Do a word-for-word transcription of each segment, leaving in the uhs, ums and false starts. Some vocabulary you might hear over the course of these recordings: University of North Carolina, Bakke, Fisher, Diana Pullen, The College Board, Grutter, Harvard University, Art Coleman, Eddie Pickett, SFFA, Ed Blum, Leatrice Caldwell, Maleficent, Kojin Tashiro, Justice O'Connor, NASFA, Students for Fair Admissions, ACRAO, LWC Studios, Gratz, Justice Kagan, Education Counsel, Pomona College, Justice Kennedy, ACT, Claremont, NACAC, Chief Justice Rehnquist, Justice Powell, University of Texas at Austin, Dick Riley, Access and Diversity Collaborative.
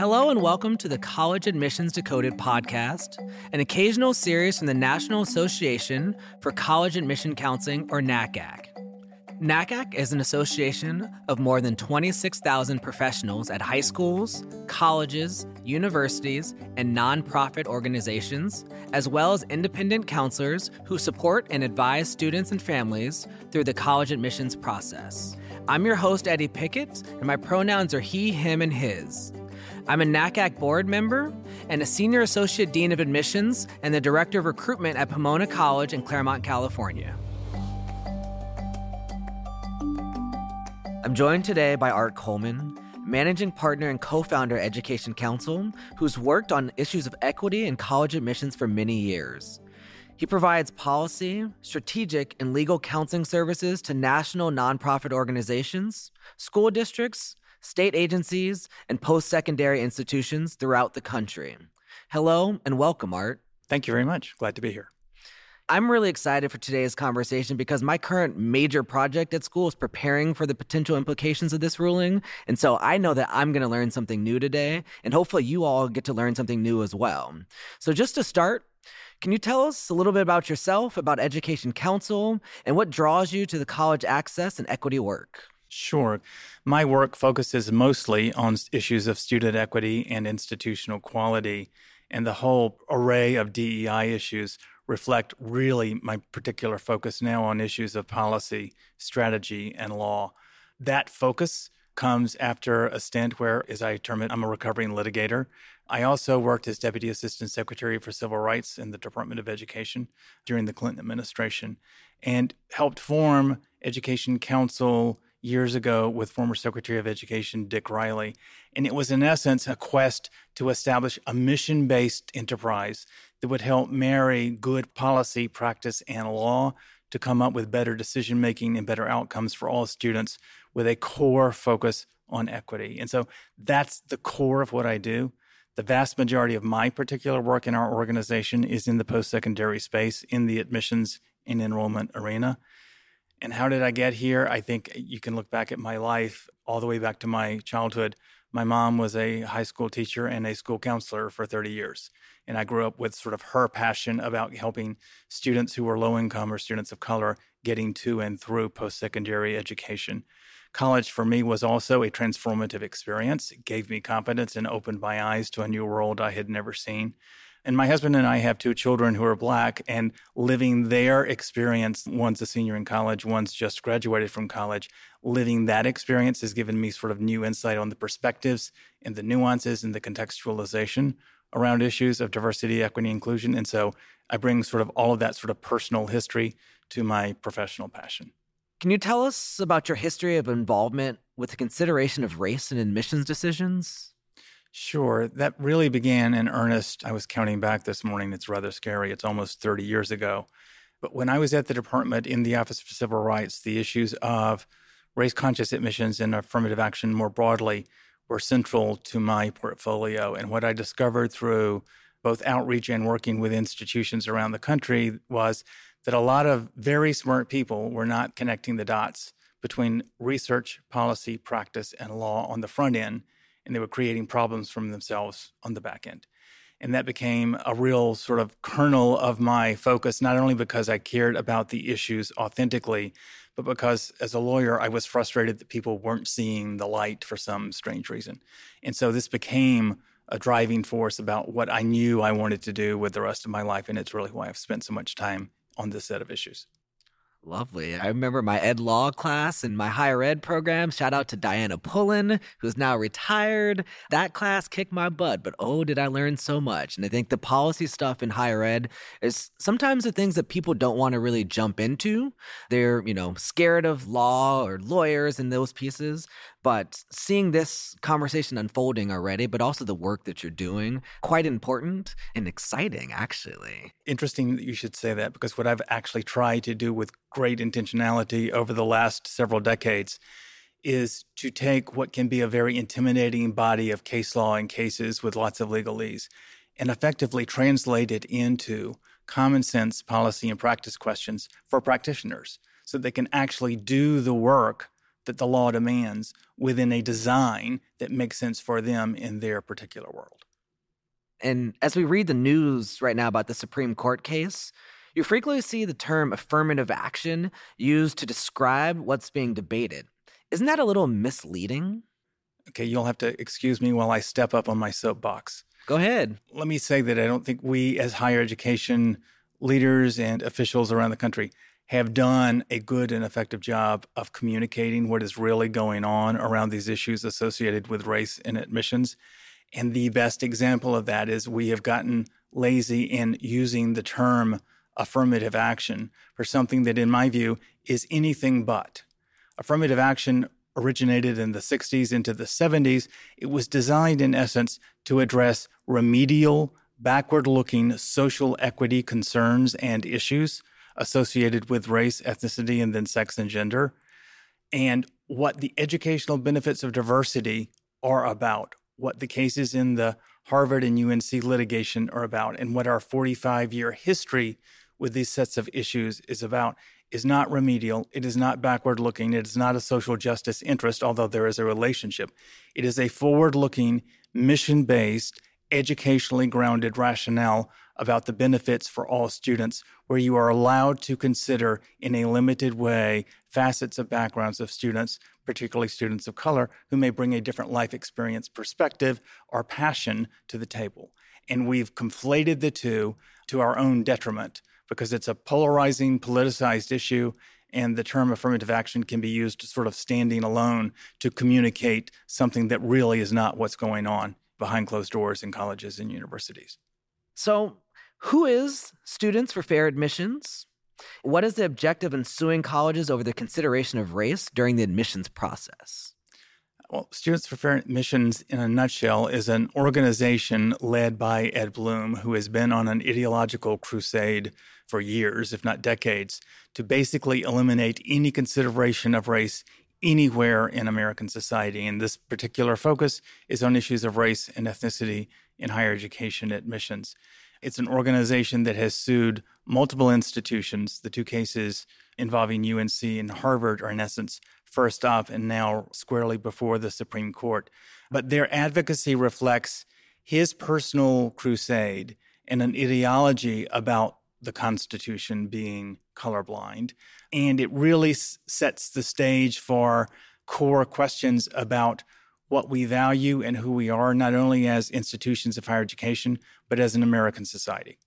Hello and welcome to the College Admissions Decoded podcast, an occasional series from the National Association for College Admission Counseling, or NACAC. NACAC is an association of more than twenty-six thousand professionals at high schools, colleges, universities, and nonprofit organizations, as well as independent counselors who support and advise students and families through the college admissions process. I'm your host, Eddie Pickett, and my pronouns are he, him, and his. I'm a NACAC board member and a senior associate dean of admissions and the director of recruitment at Pomona College in Claremont, California. I'm joined today by Art Coleman, managing partner and co-founder at Education Counsel, who's worked on issues of equity and college admissions for many years. He provides policy, strategic, and legal counseling services to national nonprofit organizations, school districts, state agencies, and post-secondary institutions throughout the country. Hello and welcome, Art. Thank you very much. Glad to be here. I'm really excited for today's conversation because my current major project at school is preparing for the potential implications of this ruling. And so I know that I'm going to learn something new today, and hopefully you all get to learn something new as well. So just to start, can you tell us a little bit about yourself, about Education Counsel, and what draws you to the college access and equity work? Sure. My work focuses mostly on issues of student equity and institutional quality, and the whole array of D E I issues reflect really my particular focus now on issues of policy, strategy, and law. That focus comes after a stint where, as I term it, I'm a recovering litigator. I also worked as Deputy Assistant Secretary for Civil Rights in the Department of Education during the Clinton administration, and helped form Education Counsel years ago with former Secretary of Education Dick Riley. And it was, in essence, a quest to establish a mission-based enterprise that would help marry good policy, practice, and law to come up with better decision-making and better outcomes for all students with a core focus on equity. And so that's the core of what I do. The vast majority of my particular work in our organization is in the post-secondary space, in the admissions and enrollment arena. And how did I get here? I think you can look back at my life all the way back to my childhood. My mom was a high school teacher and a school counselor for thirty years. And I grew up with sort of her passion about helping students who were low income or students of color getting to and through post-secondary education. College for me was also a transformative experience. It gave me confidence and opened my eyes to a new world I had never seen. And my husband and I have two children who are Black, and living their experience, one's a senior in college, one's just graduated from college, living that experience has given me sort of new insight on the perspectives and the nuances and the contextualization around issues of diversity, equity, inclusion. And so I bring sort of all of that sort of personal history to my professional passion. Can you tell us about your history of involvement with the consideration of race in admissions decisions? Sure. That really began in earnest. I was counting back this morning. It's rather scary. It's almost thirty years ago. But when I was at the department in the Office for Civil Rights, the issues of race-conscious admissions and affirmative action more broadly were central to my portfolio. And what I discovered through both outreach and working with institutions around the country was that a lot of very smart people were not connecting the dots between research, policy, practice, and law on the front end, and they were creating problems for themselves on the back end. And that became a real sort of kernel of my focus, not only because I cared about the issues authentically, but because as a lawyer, I was frustrated that people weren't seeing the light for some strange reason. And so this became a driving force about what I knew I wanted to do with the rest of my life, and it's really why I've spent so much time on this set of issues. Lovely. I remember my ed law class and my higher ed program. Shout out to Diana Pullen, who's now retired. That class kicked my butt, but oh, did I learn so much. And I think the policy stuff in higher ed is sometimes the things that people don't want to really jump into. They're, you know, scared of law or lawyers and those pieces. But seeing this conversation unfolding already, but also the work that you're doing, quite important and exciting, actually. Interesting that you should say that, because what I've actually tried to do with great intentionality over the last several decades is to take what can be a very intimidating body of case law and cases with lots of legalese and effectively translate it into common sense policy and practice questions for practitioners so they can actually do the work that the law demands within a design that makes sense for them in their particular world. And as we read the news right now about the Supreme Court case, you frequently see the term affirmative action used to describe what's being debated. Isn't that a little misleading? Okay, you'll have to excuse me while I step up on my soapbox. Go ahead. Let me say that I don't think we as higher education leaders and officials around the country have done a good and effective job of communicating what is really going on around these issues associated with race and admissions. And the best example of that is we have gotten lazy in using the term affirmative action for something that, in my view, is anything but. Affirmative action originated in the sixties into the seventies. It was designed, in essence, to address remedial, backward-looking social equity concerns and issues associated with race, ethnicity, and then sex and gender, and what the educational benefits of diversity are about, what the cases in the Harvard and U N C litigation are about, and what our forty-five-year history with these sets of issues is about, is not remedial. It is not backward-looking. It is not a social justice interest, although there is a relationship. It is a forward-looking, mission-based, educationally grounded rationale about the benefits for all students, where you are allowed to consider in a limited way facets of backgrounds of students, particularly students of color, who may bring a different life experience, perspective, or passion to the table. And we've conflated the two to our own detriment because it's a polarizing, politicized issue, and the term affirmative action can be used sort of standing alone to communicate something that really is not what's going on behind closed doors in colleges and universities. So who is Students for Fair Admissions? What is the objective in suing colleges over the consideration of race during the admissions process? Well, Students for Fair Admissions, in a nutshell, is an organization led by Ed Blum, who has been on an ideological crusade for years, if not decades, to basically eliminate any consideration of race anywhere in American society. And this particular focus is on issues of race and ethnicity in higher education admissions. It's an organization that has sued multiple institutions. The two cases involving U N C and Harvard are, in essence, first up and now squarely before the Supreme Court. But their advocacy reflects his personal crusade and an ideology about the Constitution being colorblind. And it really s- sets the stage for core questions about what we value and who we are, not only as institutions of higher education, but as an American society.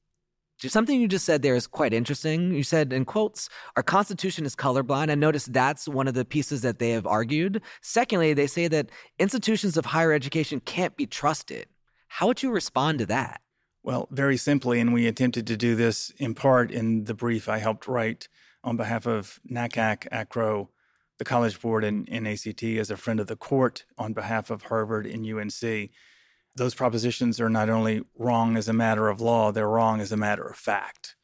Something you just said there is quite interesting. You said, in quotes, our Constitution is colorblind. I noticed that's one of the pieces that they have argued. Secondly, they say that institutions of higher education can't be trusted. How would you respond to that? Well, very simply, and we attempted to do this in part in the brief I helped write on behalf of NACAC, ACRAO, the College Board, and, and A C T as a friend of the court on behalf of Harvard and U N C. Those propositions are not only wrong as a matter of law, they're wrong as a matter of fact.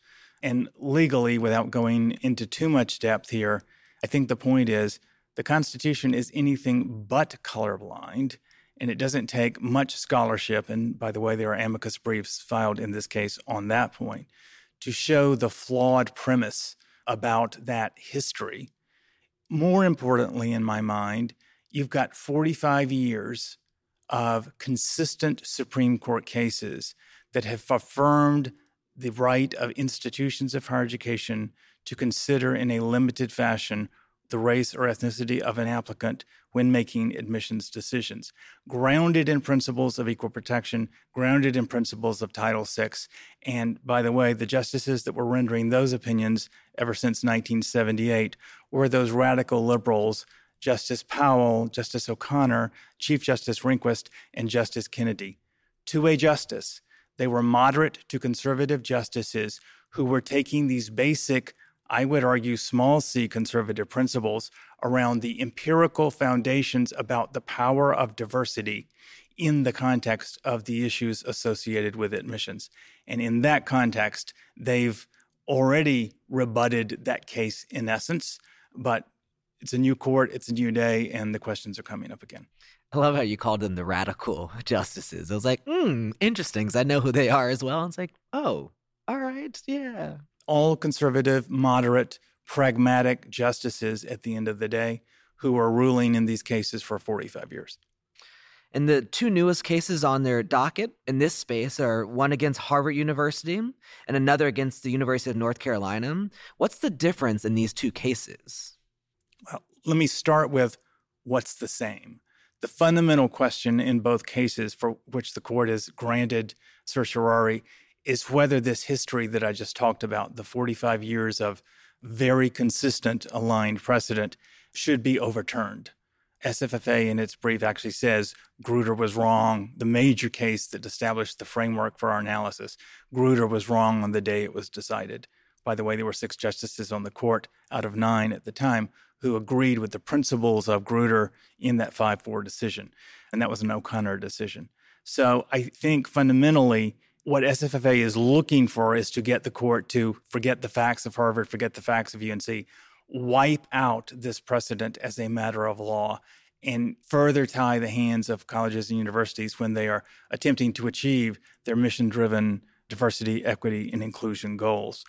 And legally, without going into too much depth here, I think the point is the Constitution is anything but colorblind, and it doesn't take much scholarship, and by the way, there are amicus briefs filed in this case on that point, to show the flawed premise about that history. More importantly, in my mind, you've got forty-five years of consistent Supreme Court cases that have affirmed the right of institutions of higher education to consider in a limited fashion the race or ethnicity of an applicant when making admissions decisions, grounded in principles of equal protection, grounded in principles of Title Six. And by the way, the justices that were rendering those opinions ever since nineteen seventy-eight were those radical liberals, Justice Powell, Justice O'Connor, Chief Justice Rehnquist, and Justice Kennedy. Two-way justice. They were moderate to conservative justices who were taking these basic, I would argue, small c conservative principles around the empirical foundations about the power of diversity in the context of the issues associated with admissions. And in that context, they've already rebutted that case in essence, but it's a new court, it's a new day, and the questions are coming up again. I love how you called them the radical justices. I was like, hmm, interesting, because I know who they are as well. It's like, oh, all right, yeah. All conservative, moderate, pragmatic justices at the end of the day who are ruling in these cases for forty-five years. And the two newest cases on their docket in this space are one against Harvard University and another against the University of North Carolina. What's the difference in these two cases? Well, let me start with what's the same. The fundamental question in both cases for which the court has granted certiorari is whether this history that I just talked about, the forty-five years of very consistent aligned precedent, should be overturned. S F F A in its brief actually says Grutter was wrong, the major case that established the framework for our analysis. Grutter was wrong on the day it was decided. By the way, there were six justices on the court out of nine at the time who agreed with the principles of Grutter in that five four decision, and that was an O'Connor decision. So I think fundamentally what S F F A is looking for is to get the court to forget the facts of Harvard, forget the facts of U N C, wipe out this precedent as a matter of law and further tie the hands of colleges and universities when they are attempting to achieve their mission-driven diversity, equity, and inclusion goals.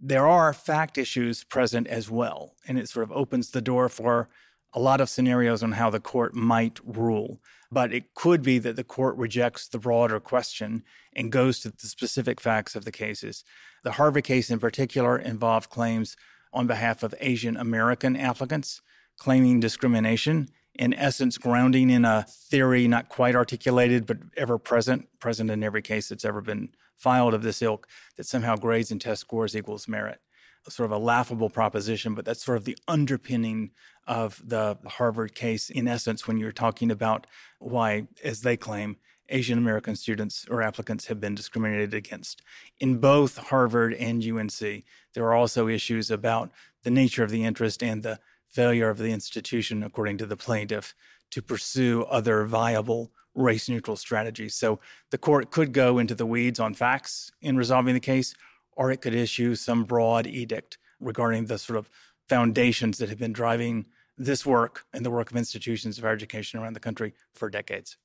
There are fact issues present as well, and it sort of opens the door for a lot of scenarios on how the court might rule. But it could be that the court rejects the broader question and goes to the specific facts of the cases. The Harvard case in particular involved claims on behalf of Asian American applicants, claiming discrimination, in essence grounding in a theory not quite articulated but ever present, present in every case that's ever been filed of this ilk, that somehow grades and test scores equals merit. Sort of a laughable proposition, but that's sort of the underpinning of the Harvard case, in essence, when you're talking about why, as they claim, Asian American students or applicants have been discriminated against. In both Harvard and U N C, there are also issues about the nature of the interest and the failure of the institution, according to the plaintiff, to pursue other viable race-neutral strategies. So the court could go into the weeds on facts in resolving the case, or it could issue some broad edict regarding the sort of foundations that have been driving this work and the work of institutions of higher education around the country for decades.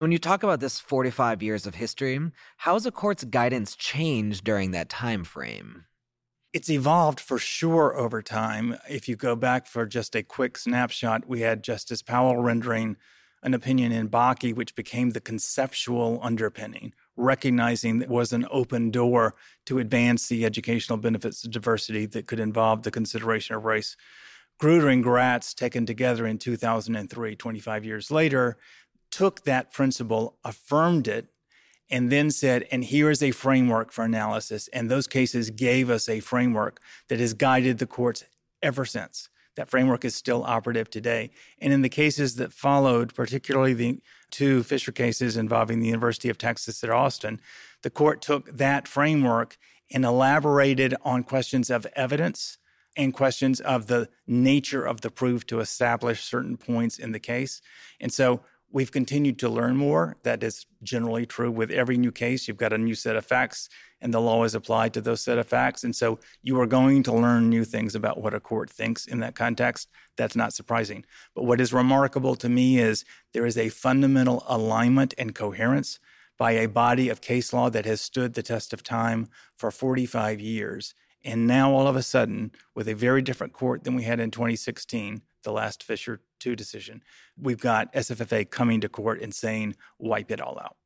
When you talk about this forty-five years of history, how has the court's guidance changed during that time frame? It's evolved for sure over time. If you go back for just a quick snapshot, we had Justice Powell rendering an opinion in Bakke, which became the conceptual underpinning, recognizing that it was an open door to advance the educational benefits of diversity that could involve the consideration of race. Grutter and Gratz, taken together in two thousand three, twenty-five years later, took that principle, affirmed it, and then said, and here is a framework for analysis. And those cases gave us a framework that has guided the courts ever since. That framework is still operative today. And in the cases that followed, particularly the two Fisher cases involving the University of Texas at Austin, the court took that framework and elaborated on questions of evidence and questions of the nature of the proof to establish certain points in the case. And so we've continued to learn more. That is generally true with every new case. You've got a new set of facts, and the law is applied to those set of facts. And so you are going to learn new things about what a court thinks in that context. That's not surprising. But what is remarkable to me is there is a fundamental alignment and coherence by a body of case law that has stood the test of time for forty-five years. And now all of a sudden, with a very different court than we had in twenty sixteen, the last Fisher two decision, we've got S F F A coming to court and saying, wipe it all out.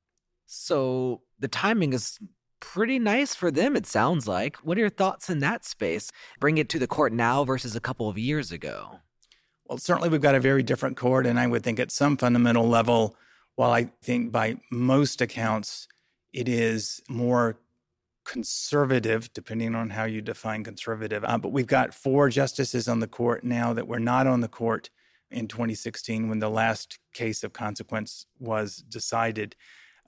So the timing is pretty nice for them, it sounds like. What are your thoughts in that space? Bring it to the court now versus a couple of years ago. Well, certainly we've got a very different court, and I would think at some fundamental level, while I think by most accounts it is more conservative, depending on how you define conservative. Uh, but we've got four justices on the court now that were not on the court in twenty sixteen when the last case of consequence was decided.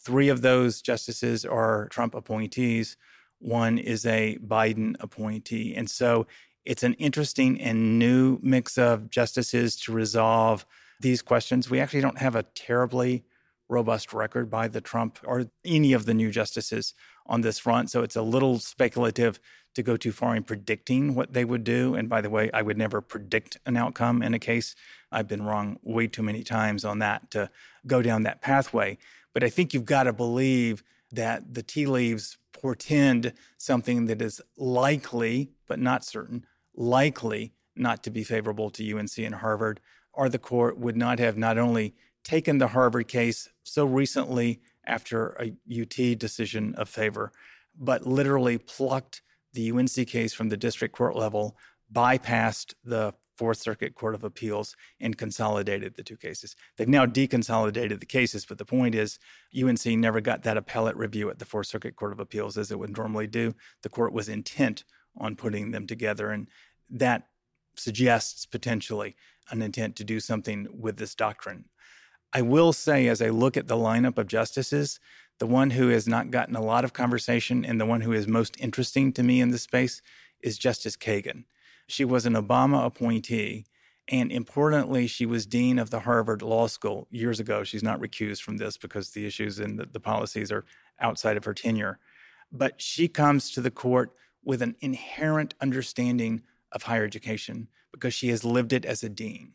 Three of those justices are Trump appointees. One is a Biden appointee. And so it's an interesting and new mix of justices to resolve these questions. We actually don't have a terribly robust record by the Trump or any of the new justices on this front. So it's a little speculative to go too far in predicting what they would do. And by the way, I would never predict an outcome in a case. I've been wrong way too many times on that to go down that pathway. But I think you've got to believe that the tea leaves portend something that is likely, but not certain, likely not to be favorable to U N C and Harvard, or the court would not have not only taken the Harvard case so recently after a U T decision of favor, but literally plucked the U N C case from the district court level, bypassed the Fourth Circuit Court of Appeals, and consolidated the two cases. They've now deconsolidated the cases, but the point is U N C never got that appellate review at the Fourth Circuit Court of Appeals as it would normally do. The court was intent on putting them together, and that suggests potentially an intent to do something with this doctrine. I will say, as I look at the lineup of justices, the one who has not gotten a lot of conversation and the one who is most interesting to me in this space is Justice Kagan. She was an Obama appointee, and importantly, she was dean of the Harvard Law School years ago. She's not recused from this because the issues and the, the policies are outside of her tenure. But she comes to the court with an inherent understanding of higher education because she has lived it as a dean.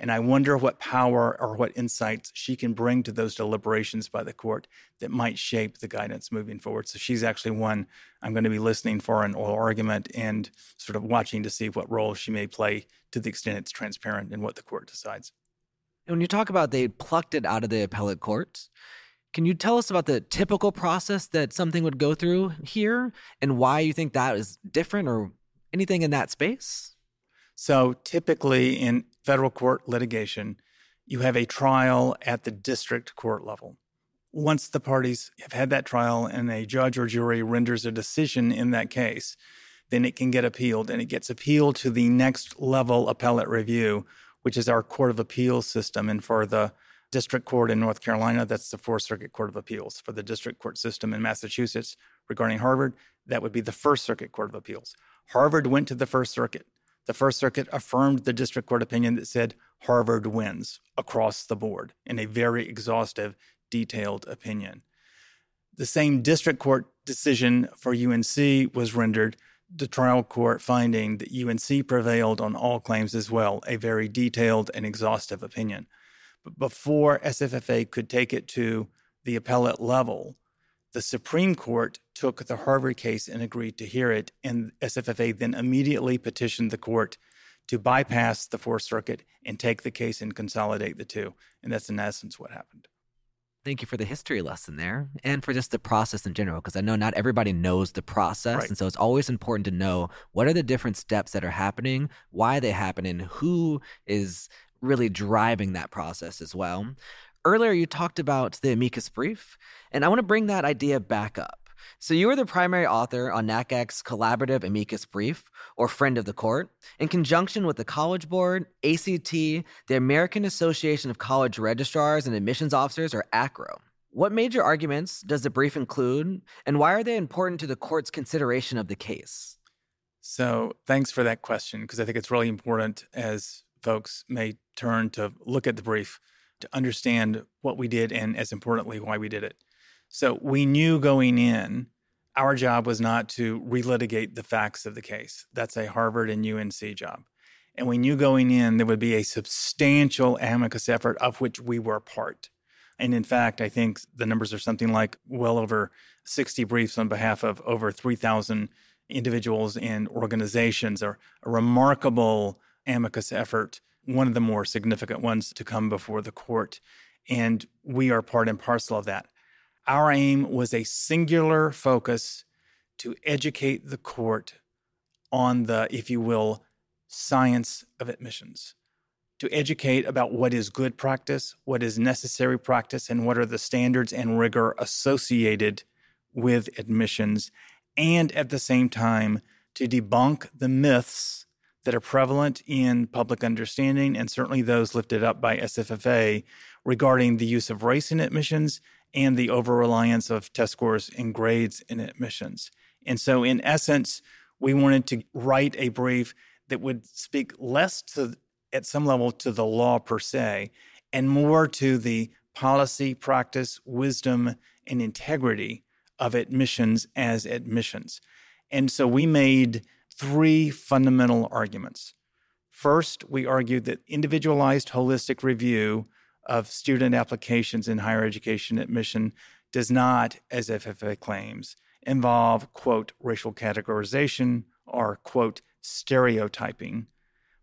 And I wonder what power or what insights she can bring to those deliberations by the court that might shape the guidance moving forward. So she's actually one I'm going to be listening for an oral argument and sort of watching to see what role she may play to the extent it's transparent in what the court decides. And when you talk about they plucked it out of the appellate courts, can you tell us about the typical process that something would go through here and why you think that is different or anything in that space? So typically in federal court litigation, you have a trial at the district court level. Once the parties have had that trial and a judge or jury renders a decision in that case, then it can get appealed, and it gets appealed to the next level appellate review, which is our Court of Appeals system. And for the district court in North Carolina, that's the Fourth Circuit Court of Appeals. For the district court system in Massachusetts regarding Harvard, that would be the First Circuit Court of Appeals. Harvard went to the First Circuit. The First Circuit affirmed the district court opinion that said Harvard wins across the board in a very exhaustive, detailed opinion. The same district court decision for U N C was rendered, the trial court finding that U N C prevailed on all claims as well, a very detailed and exhaustive opinion. But before S F F A could take it to the appellate level, the Supreme Court took the Harvard case and agreed to hear it, and S F F A then immediately petitioned the court to bypass the Fourth Circuit and take the case and consolidate the two. And that's in essence what happened. Thank you for the history lesson there and for just the process in general, because I know not everybody knows the process. Right. And so it's always important to know what are the different steps that are happening, why they happen, and who is really driving that process as well. Earlier, you talked about the amicus brief, and I want to bring that idea back up. So you were the primary author on NACAC's collaborative amicus brief, or Friend of the Court, in conjunction with the College Board, A C T, the American Association of College Registrars and Admissions Officers, or ACRAO. What major arguments does the brief include, and why are they important to the court's consideration of the case? So thanks for that question, because I think it's really important as folks may turn to look at the brief to understand what we did and, as importantly, why we did it. So we knew going in, our job was not to relitigate the facts of the case. That's a Harvard and U N C job. And we knew going in there would be a substantial amicus effort of which we were part. And in fact, I think the numbers are something like well over sixty briefs on behalf of over three thousand individuals and organizations, are a remarkable amicus effort, one of the more significant ones to come before the court, and we are part and parcel of that. Our aim was a singular focus to educate the court on the, if you will, science of admissions, to educate about what is good practice, what is necessary practice, and what are the standards and rigor associated with admissions, and at the same time, to debunk the myths that are prevalent in public understanding and certainly those lifted up by S F F A regarding the use of race in admissions and the over-reliance of test scores and grades in admissions. And so in essence, we wanted to write a brief that would speak less to, at some level, to the law per se and more to the policy, practice, wisdom, and integrity of admissions as admissions. And so we made three fundamental arguments. First, we argued that individualized holistic review of student applications in higher education admission does not, as F F A claims, involve, quote, racial categorization or, quote, stereotyping,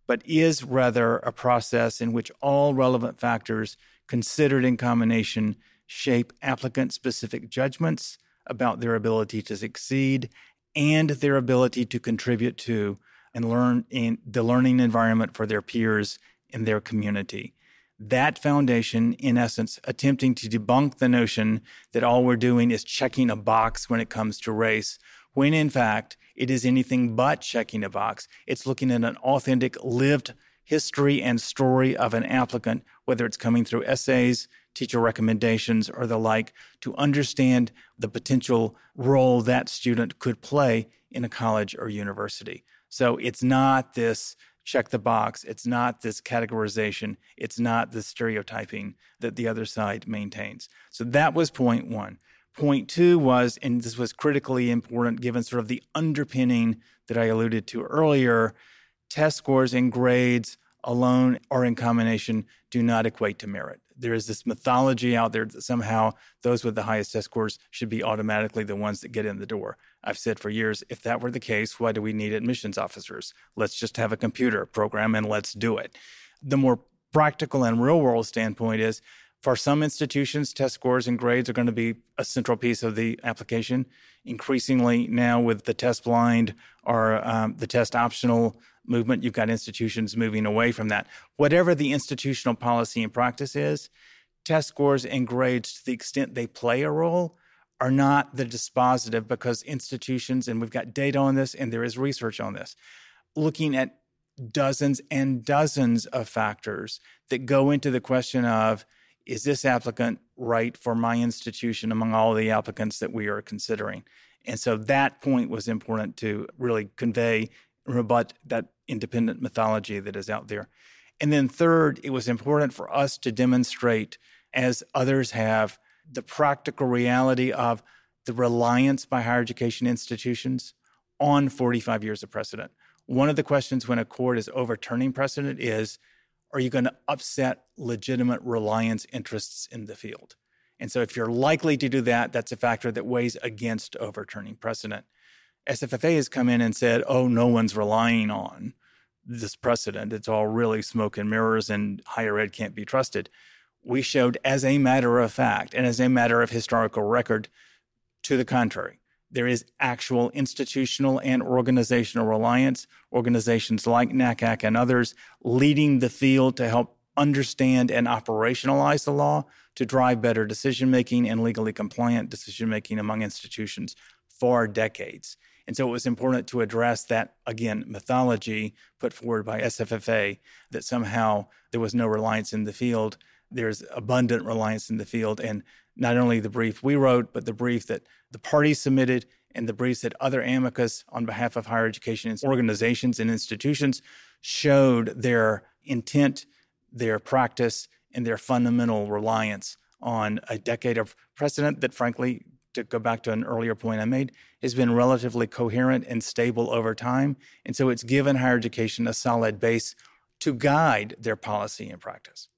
but is rather a process in which all relevant factors considered in combination shape applicant-specific judgments about their ability to succeed and their ability to contribute to and learn in the learning environment for their peers in their community. That foundation, in essence, attempting to debunk the notion that all we're doing is checking a box when it comes to race, when in fact it is anything but checking a box. It's looking at an authentic, lived history and story of an applicant, whether it's coming through essays, teacher recommendations, or the like, to understand the potential role that student could play in a college or university. So it's not this check the box, it's not this categorization, it's not the stereotyping that the other side maintains. So that was point one. Point two was, and this was critically important given sort of the underpinning that I alluded to earlier, test scores and grades alone or in combination do not equate to merit. There is this mythology out there that somehow those with the highest test scores should be automatically the ones that get in the door. I've said for years, if that were the case, why do we need admissions officers? Let's just have a computer program and let's do it. The more practical and real-world standpoint is, for some institutions, test scores and grades are going to be a central piece of the application. Increasingly now with the test blind or um, the test optional movement, you've got institutions moving away from that. Whatever the institutional policy and practice is, test scores and grades, to the extent they play a role, are not the dispositive, because institutions, and we've got data on this and there is research on this, looking at dozens and dozens of factors that go into the question of, is this applicant right for my institution among all the applicants that we are considering? And so that point was important to really convey, rebut that independent mythology that is out there. And then third, it was important for us to demonstrate, as others have, the practical reality of the reliance by higher education institutions on forty-five years of precedent. One of the questions when a court is overturning precedent is, are you going to upset legitimate reliance interests in the field? And so if you're likely to do that, that's a factor that weighs against overturning precedent. S F F A has come in and said, oh, no one's relying on this precedent. It's all really smoke and mirrors and higher ed can't be trusted. We showed, as a matter of fact and as a matter of historical record, to the contrary. There is actual institutional and organizational reliance, organizations like NACAC and others leading the field to help understand and operationalize the law to drive better decision-making and legally compliant decision-making among institutions for decades. And so it was important to address that, again, mythology put forward by S F F A that somehow there was no reliance in the field. There's abundant reliance in the field. And not only the brief we wrote, but the brief that the parties submitted and the briefs that other amicus on behalf of higher education organizations and institutions showed their intent, their practice, and their fundamental reliance on a decade of precedent that, frankly, to go back to an earlier point I made, has been relatively coherent and stable over time. And so it's given higher education a solid base to guide their policy and practice.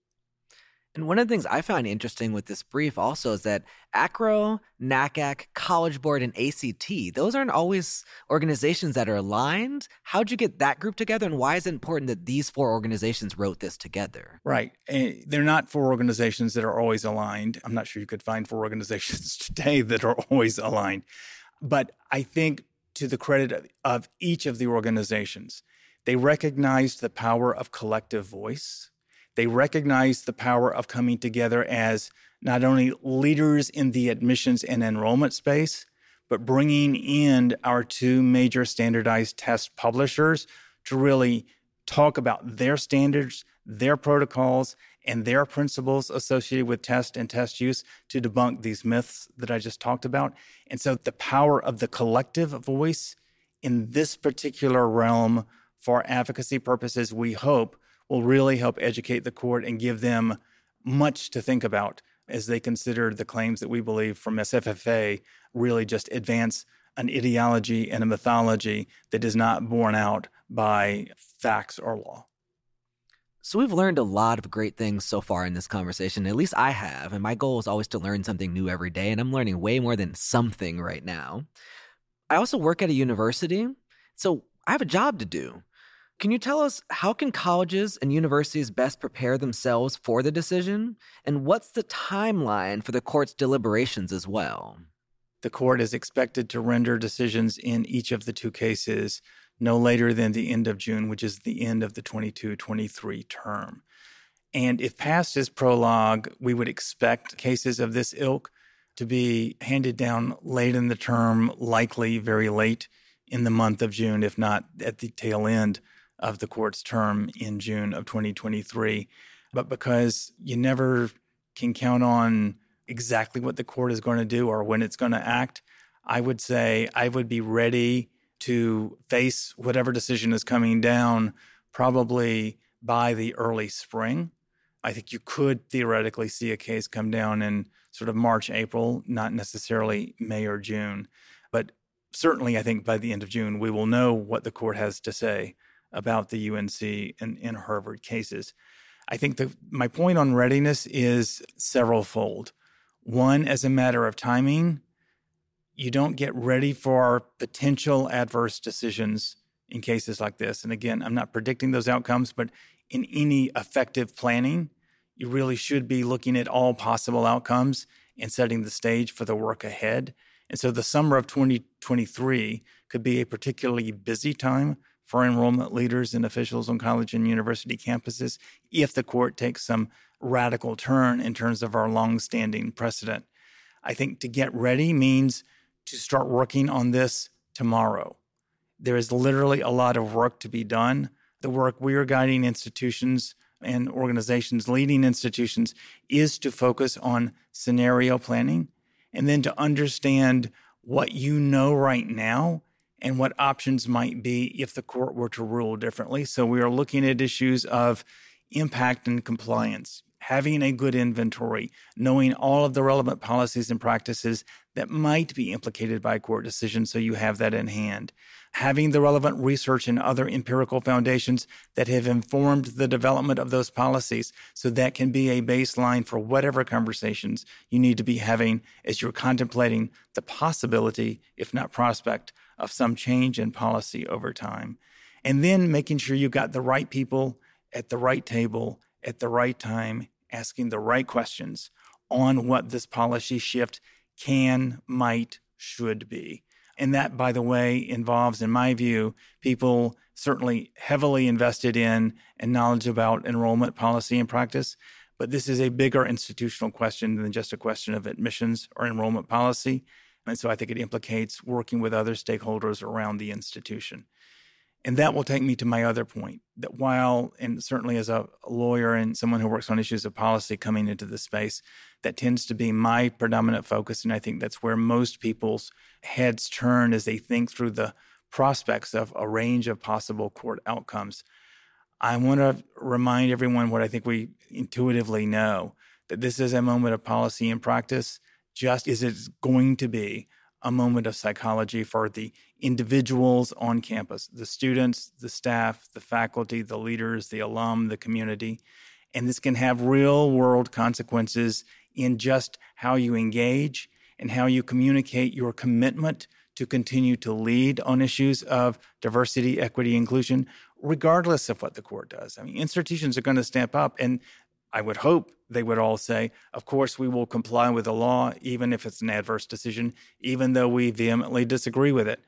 And one of the things I found interesting with this brief also is that ACRAO, NACAC, College Board, and A C T, those aren't always organizations that are aligned. How'd you get that group together, and why is it important that these four organizations wrote this together? Right. And they're not four organizations that are always aligned. I'm not sure you could find four organizations today that are always aligned. But I think, to the credit of, of each of the organizations, they recognized the power of collective voice. They recognize the power of coming together as not only leaders in the admissions and enrollment space, but bringing in our two major standardized test publishers to really talk about their standards, their protocols, and their principles associated with test and test use to debunk these myths that I just talked about. And so the power of the collective voice in this particular realm for advocacy purposes, we hope, will really help educate the court and give them much to think about as they consider the claims that we believe from S F F A really just advance an ideology and a mythology that is not borne out by facts or law. So we've learned a lot of great things so far in this conversation, at least I have, and my goal is always to learn something new every day, and I'm learning way more than something right now. I also work at a university, so I have a job to do. Can you tell us, how can colleges and universities best prepare themselves for the decision? And what's the timeline for the court's deliberations as well? The court is expected to render decisions in each of the two cases no later than the end of June, which is the end of the twenty-two twenty-three term. And if past is prologue, we would expect cases of this ilk to be handed down late in the term, likely very late in the month of June, if not at the tail end of the court's term in June of twenty twenty-three. But because you never can count on exactly what the court is going to do or when it's going to act, I would say I would be ready to face whatever decision is coming down probably by the early spring. I think you could theoretically see a case come down in sort of March, April, not necessarily May or June. But certainly I think by the end of June, we will know what the court has to say about the U N C and, and Harvard cases. I think the, my point on readiness is several-fold. One, as a matter of timing, you don't get ready for potential adverse decisions in cases like this. And again, I'm not predicting those outcomes, but in any effective planning, you really should be looking at all possible outcomes and setting the stage for the work ahead. And so the summer of twenty twenty-three could be a particularly busy time for enrollment leaders and officials on college and university campuses if the court takes some radical turn in terms of our longstanding precedent. I think to get ready means to start working on this tomorrow. There is literally a lot of work to be done. The work we are guiding institutions and organizations leading institutions is to focus on scenario planning and then to understand what you know right now and what options might be if the court were to rule differently. So we are looking at issues of impact and compliance, having a good inventory, knowing all of the relevant policies and practices that might be implicated by a court decision so you have that in hand, having the relevant research and other empirical foundations that have informed the development of those policies so that can be a baseline for whatever conversations you need to be having as you're contemplating the possibility, if not prospect, of some change in policy over time. And then making sure you've got the right people at the right table at the right time, asking the right questions on what this policy shift can, might, should be. And that, by the way, involves, in my view, people certainly heavily invested in and knowledge about enrollment policy and practice. But this is a bigger institutional question than just a question of admissions or enrollment policy. And so I think it implicates working with other stakeholders around the institution. And that will take me to my other point, that while, and certainly as a lawyer and someone who works on issues of policy coming into the space, that tends to be my predominant focus. And I think that's where most people's heads turn as they think through the prospects of a range of possible court outcomes. I want to remind everyone what I think we intuitively know, that this is a moment of policy and practice, just as it's going to be a moment of psychology for the individuals on campus, the students, the staff, the faculty, the leaders, the alum, the community. And this can have real-world consequences in just how you engage and how you communicate your commitment to continue to lead on issues of diversity, equity, inclusion, regardless of what the court does. I mean, institutions are going to step up, and I would hope they would all say, of course, we will comply with the law, even if it's an adverse decision, even though we vehemently disagree with it.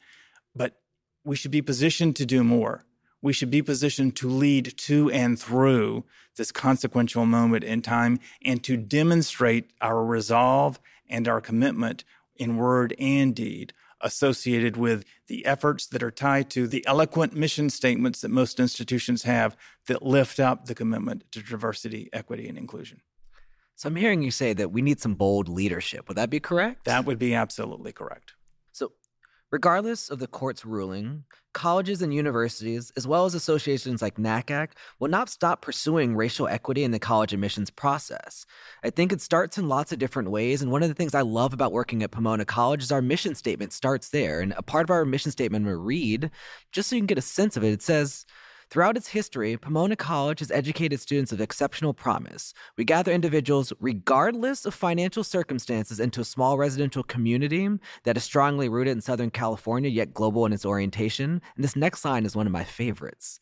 But we should be positioned to do more. We should be positioned to lead to and through this consequential moment in time and to demonstrate our resolve and our commitment in word and deed associated with the efforts that are tied to the eloquent mission statements that most institutions have that lift up the commitment to diversity, equity, and inclusion. So I'm hearing you say that we need some bold leadership. Would that be correct? That would be absolutely correct. So regardless of the court's ruling, colleges and universities, as well as associations like NACAC, will not stop pursuing racial equity in the college admissions process. I think it starts in lots of different ways, and one of the things I love about working at Pomona College is our mission statement starts there, and a part of our mission statement we read, just so you can get a sense of it, it says, Throughout its history, Pomona College has educated students of exceptional promise. We gather individuals, regardless of financial circumstances, into a small residential community that is strongly rooted in Southern California, yet global in its orientation. And this next line is one of my favorites.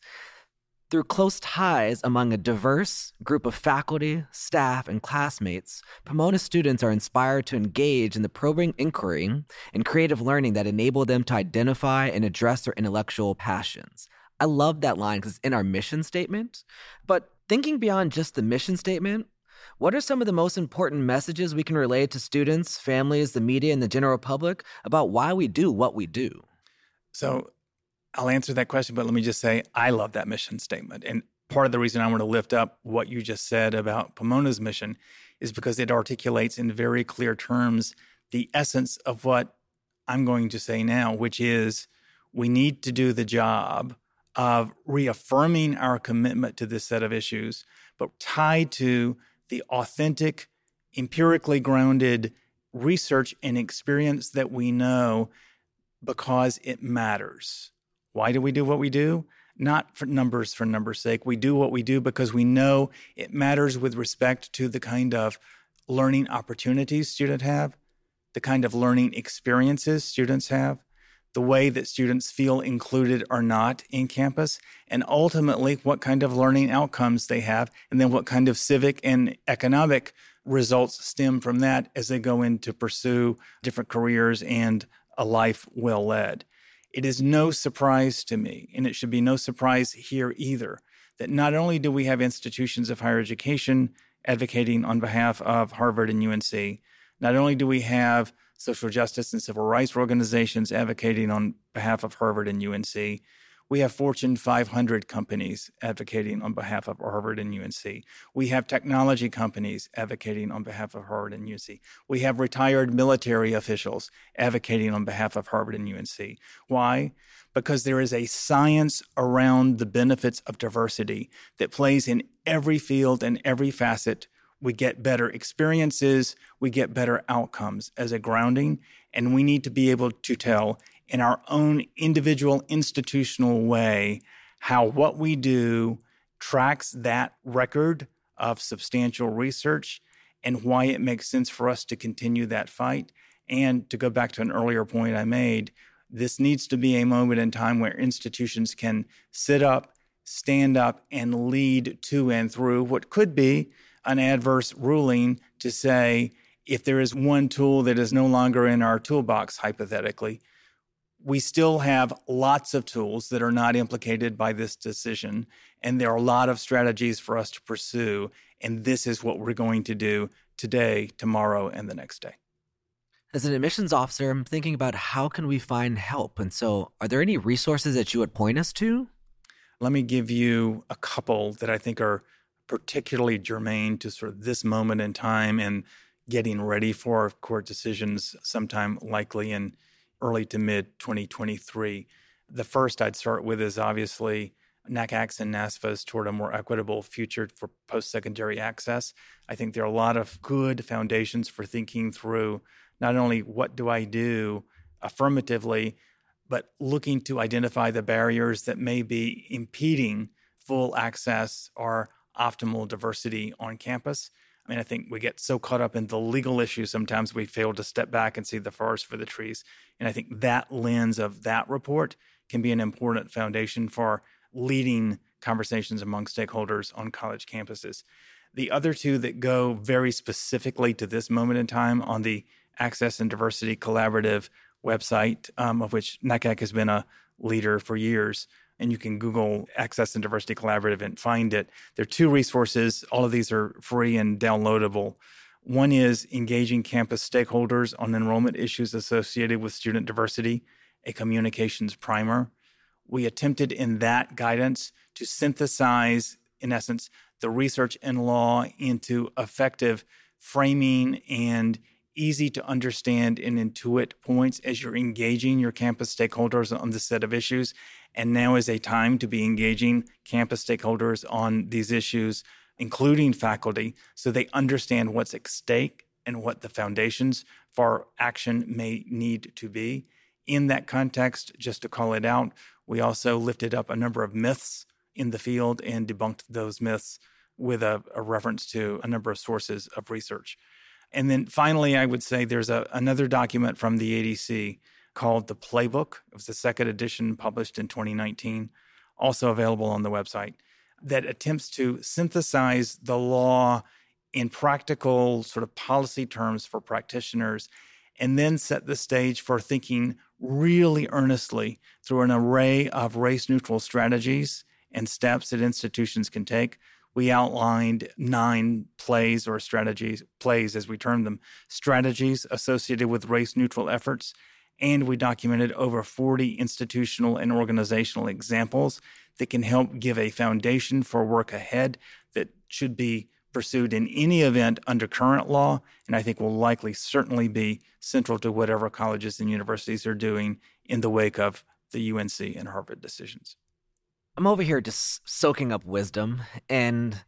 Through close ties among a diverse group of faculty, staff, and classmates, Pomona students are inspired to engage in the probing inquiry and creative learning that enable them to identify and address their intellectual passions. I love that line because it's in our mission statement. But thinking beyond just the mission statement, what are some of the most important messages we can relay to students, families, the media, and the general public about why we do what we do? So I'll answer that question, but let me just say I love that mission statement. And part of the reason I want to lift up what you just said about Pomona's mission is because it articulates in very clear terms the essence of what I'm going to say now, which is we need to do the job of reaffirming our commitment to this set of issues, but tied to the authentic, empirically grounded research and experience that we know because it matters. Why do we do what we do? Not for numbers for numbers' sake. We do what we do because we know it matters with respect to the kind of learning opportunities students have, the kind of learning experiences students have, the way that students feel included or not in campus, and ultimately what kind of learning outcomes they have, and then what kind of civic and economic results stem from that as they go in to pursue different careers and a life well led. It is no surprise to me, and it should be no surprise here either, that not only do we have institutions of higher education advocating on behalf of Harvard and U N C, not only do we have social justice and civil rights organizations advocating on behalf of Harvard and U N C, we have Fortune five hundred companies advocating on behalf of Harvard and U N C. We have technology companies advocating on behalf of Harvard and U N C. We have retired military officials advocating on behalf of Harvard and U N C. Why? Because there is a science around the benefits of diversity that plays in every field and every facet. We get better experiences, we get better outcomes as a grounding, and we need to be able to tell in our own individual institutional way how what we do tracks that record of substantial research and why it makes sense for us to continue that fight. And to go back to an earlier point I made, this needs to be a moment in time where institutions can sit up, stand up, and lead to and through what could be an adverse ruling to say, if there is one tool that is no longer in our toolbox, hypothetically, we still have lots of tools that are not implicated by this decision, and there are a lot of strategies for us to pursue, and this is what we're going to do today, tomorrow, and the next day. As an admissions officer, I'm thinking about how can we find help, and so are there any resources that you would point us to? Let me give you a couple that I think are particularly germane to sort of this moment in time and getting ready for court decisions sometime likely in early to mid twenty twenty-three. The first I'd start with is obviously NACAC's and NASFA's toward a more equitable future for post-secondary access. I think there are a lot of good foundations for thinking through not only what do I do affirmatively, but looking to identify the barriers that may be impeding full access or optimal diversity on campus. I mean, I think we get so caught up in the legal issue sometimes we fail to step back and see the forest for the trees. And I think that lens of that report can be an important foundation for leading conversations among stakeholders on college campuses. The other two that go very specifically to this moment in time on the Access and Diversity Collaborative website, um, of which NACAC has been a leader for years, and you can Google Access and Diversity Collaborative and find it. There are two resources. All of these are free and downloadable. One is Engaging Campus Stakeholders on Enrollment Issues Associated with Student Diversity, a communications primer. We attempted in that guidance to synthesize, in essence, the research and law into effective framing and easy to understand and intuit points as you're engaging your campus stakeholders on this set of issues. And now is a time to be engaging campus stakeholders on these issues, including faculty, so they understand what's at stake and what the foundations for action may need to be. In that context, just to call it out, we also lifted up a number of myths in the field and debunked those myths with a, a reference to a number of sources of research. And then finally, I would say there's a, another document from the A D C called The Playbook. It was the second edition published in twenty nineteen, also available on the website, that attempts to synthesize the law in practical sort of policy terms for practitioners and then set the stage for thinking really earnestly through an array of race-neutral strategies and steps that institutions can take. We outlined nine plays or strategies, plays as we term them, strategies associated with race-neutral efforts, and we documented over forty institutional and organizational examples that can help give a foundation for work ahead that should be pursued in any event under current law, and I think will likely certainly be central to whatever colleges and universities are doing in the wake of the U N C and Harvard decisions. I'm over here just soaking up wisdom, and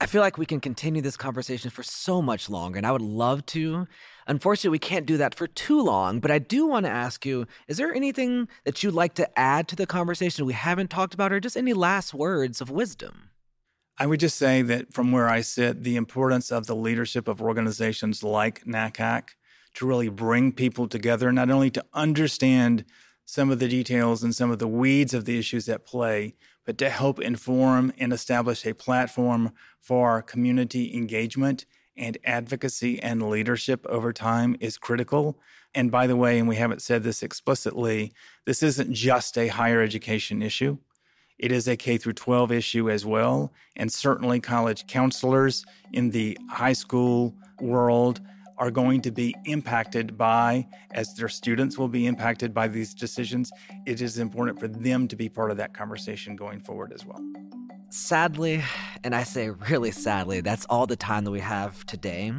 I feel like we can continue this conversation for so much longer, and I would love to. Unfortunately, we can't do that for too long, but I do want to ask you, is there anything that you'd like to add to the conversation we haven't talked about, or just any last words of wisdom? I would just say that from where I sit, the importance of the leadership of organizations like NACAC to really bring people together, not only to understand some of the details and some of the weeds of the issues at play, but to help inform and establish a platform for community engagement and advocacy and leadership over time is critical. And by the way, and we haven't said this explicitly, this isn't just a higher education issue. It is a K through twelve issue as well, and certainly college counselors in the high school world are going to be impacted by, as their students will be impacted by these decisions. It is important for them to be part of that conversation going forward as well. Sadly, and I say really sadly, that's all the time that we have today.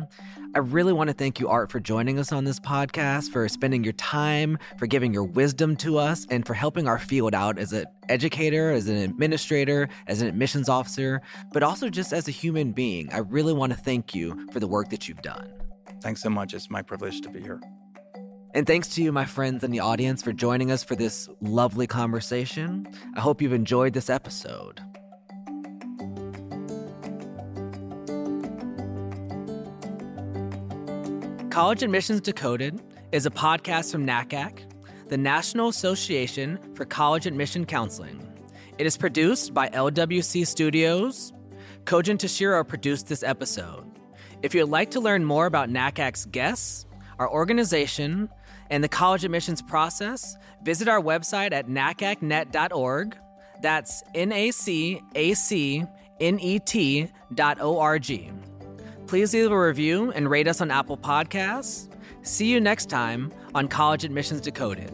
I really want to thank you, Art, for joining us on this podcast, for spending your time, for giving your wisdom to us, and for helping our field out as an educator, as an administrator, as an admissions officer, but also just as a human being. I really want to thank you for the work that you've done. Thanks so much. It's my privilege to be here. And thanks to you, my friends in the audience, for joining us for this lovely conversation. I hope you've enjoyed this episode. College Admissions Decoded is a podcast from NACAC, the National Association for College Admission Counseling. It is produced by L W C Studios. Kojin Tashiro produced this episode. If you'd like to learn more about NACAC's guests, our organization, and the college admissions process, visit our website at N A C A C net dot org. That's N-A-C-A-C-N-E-T dot O-R-G. Please leave a review and rate us on Apple Podcasts. See you next time on College Admissions Decoded.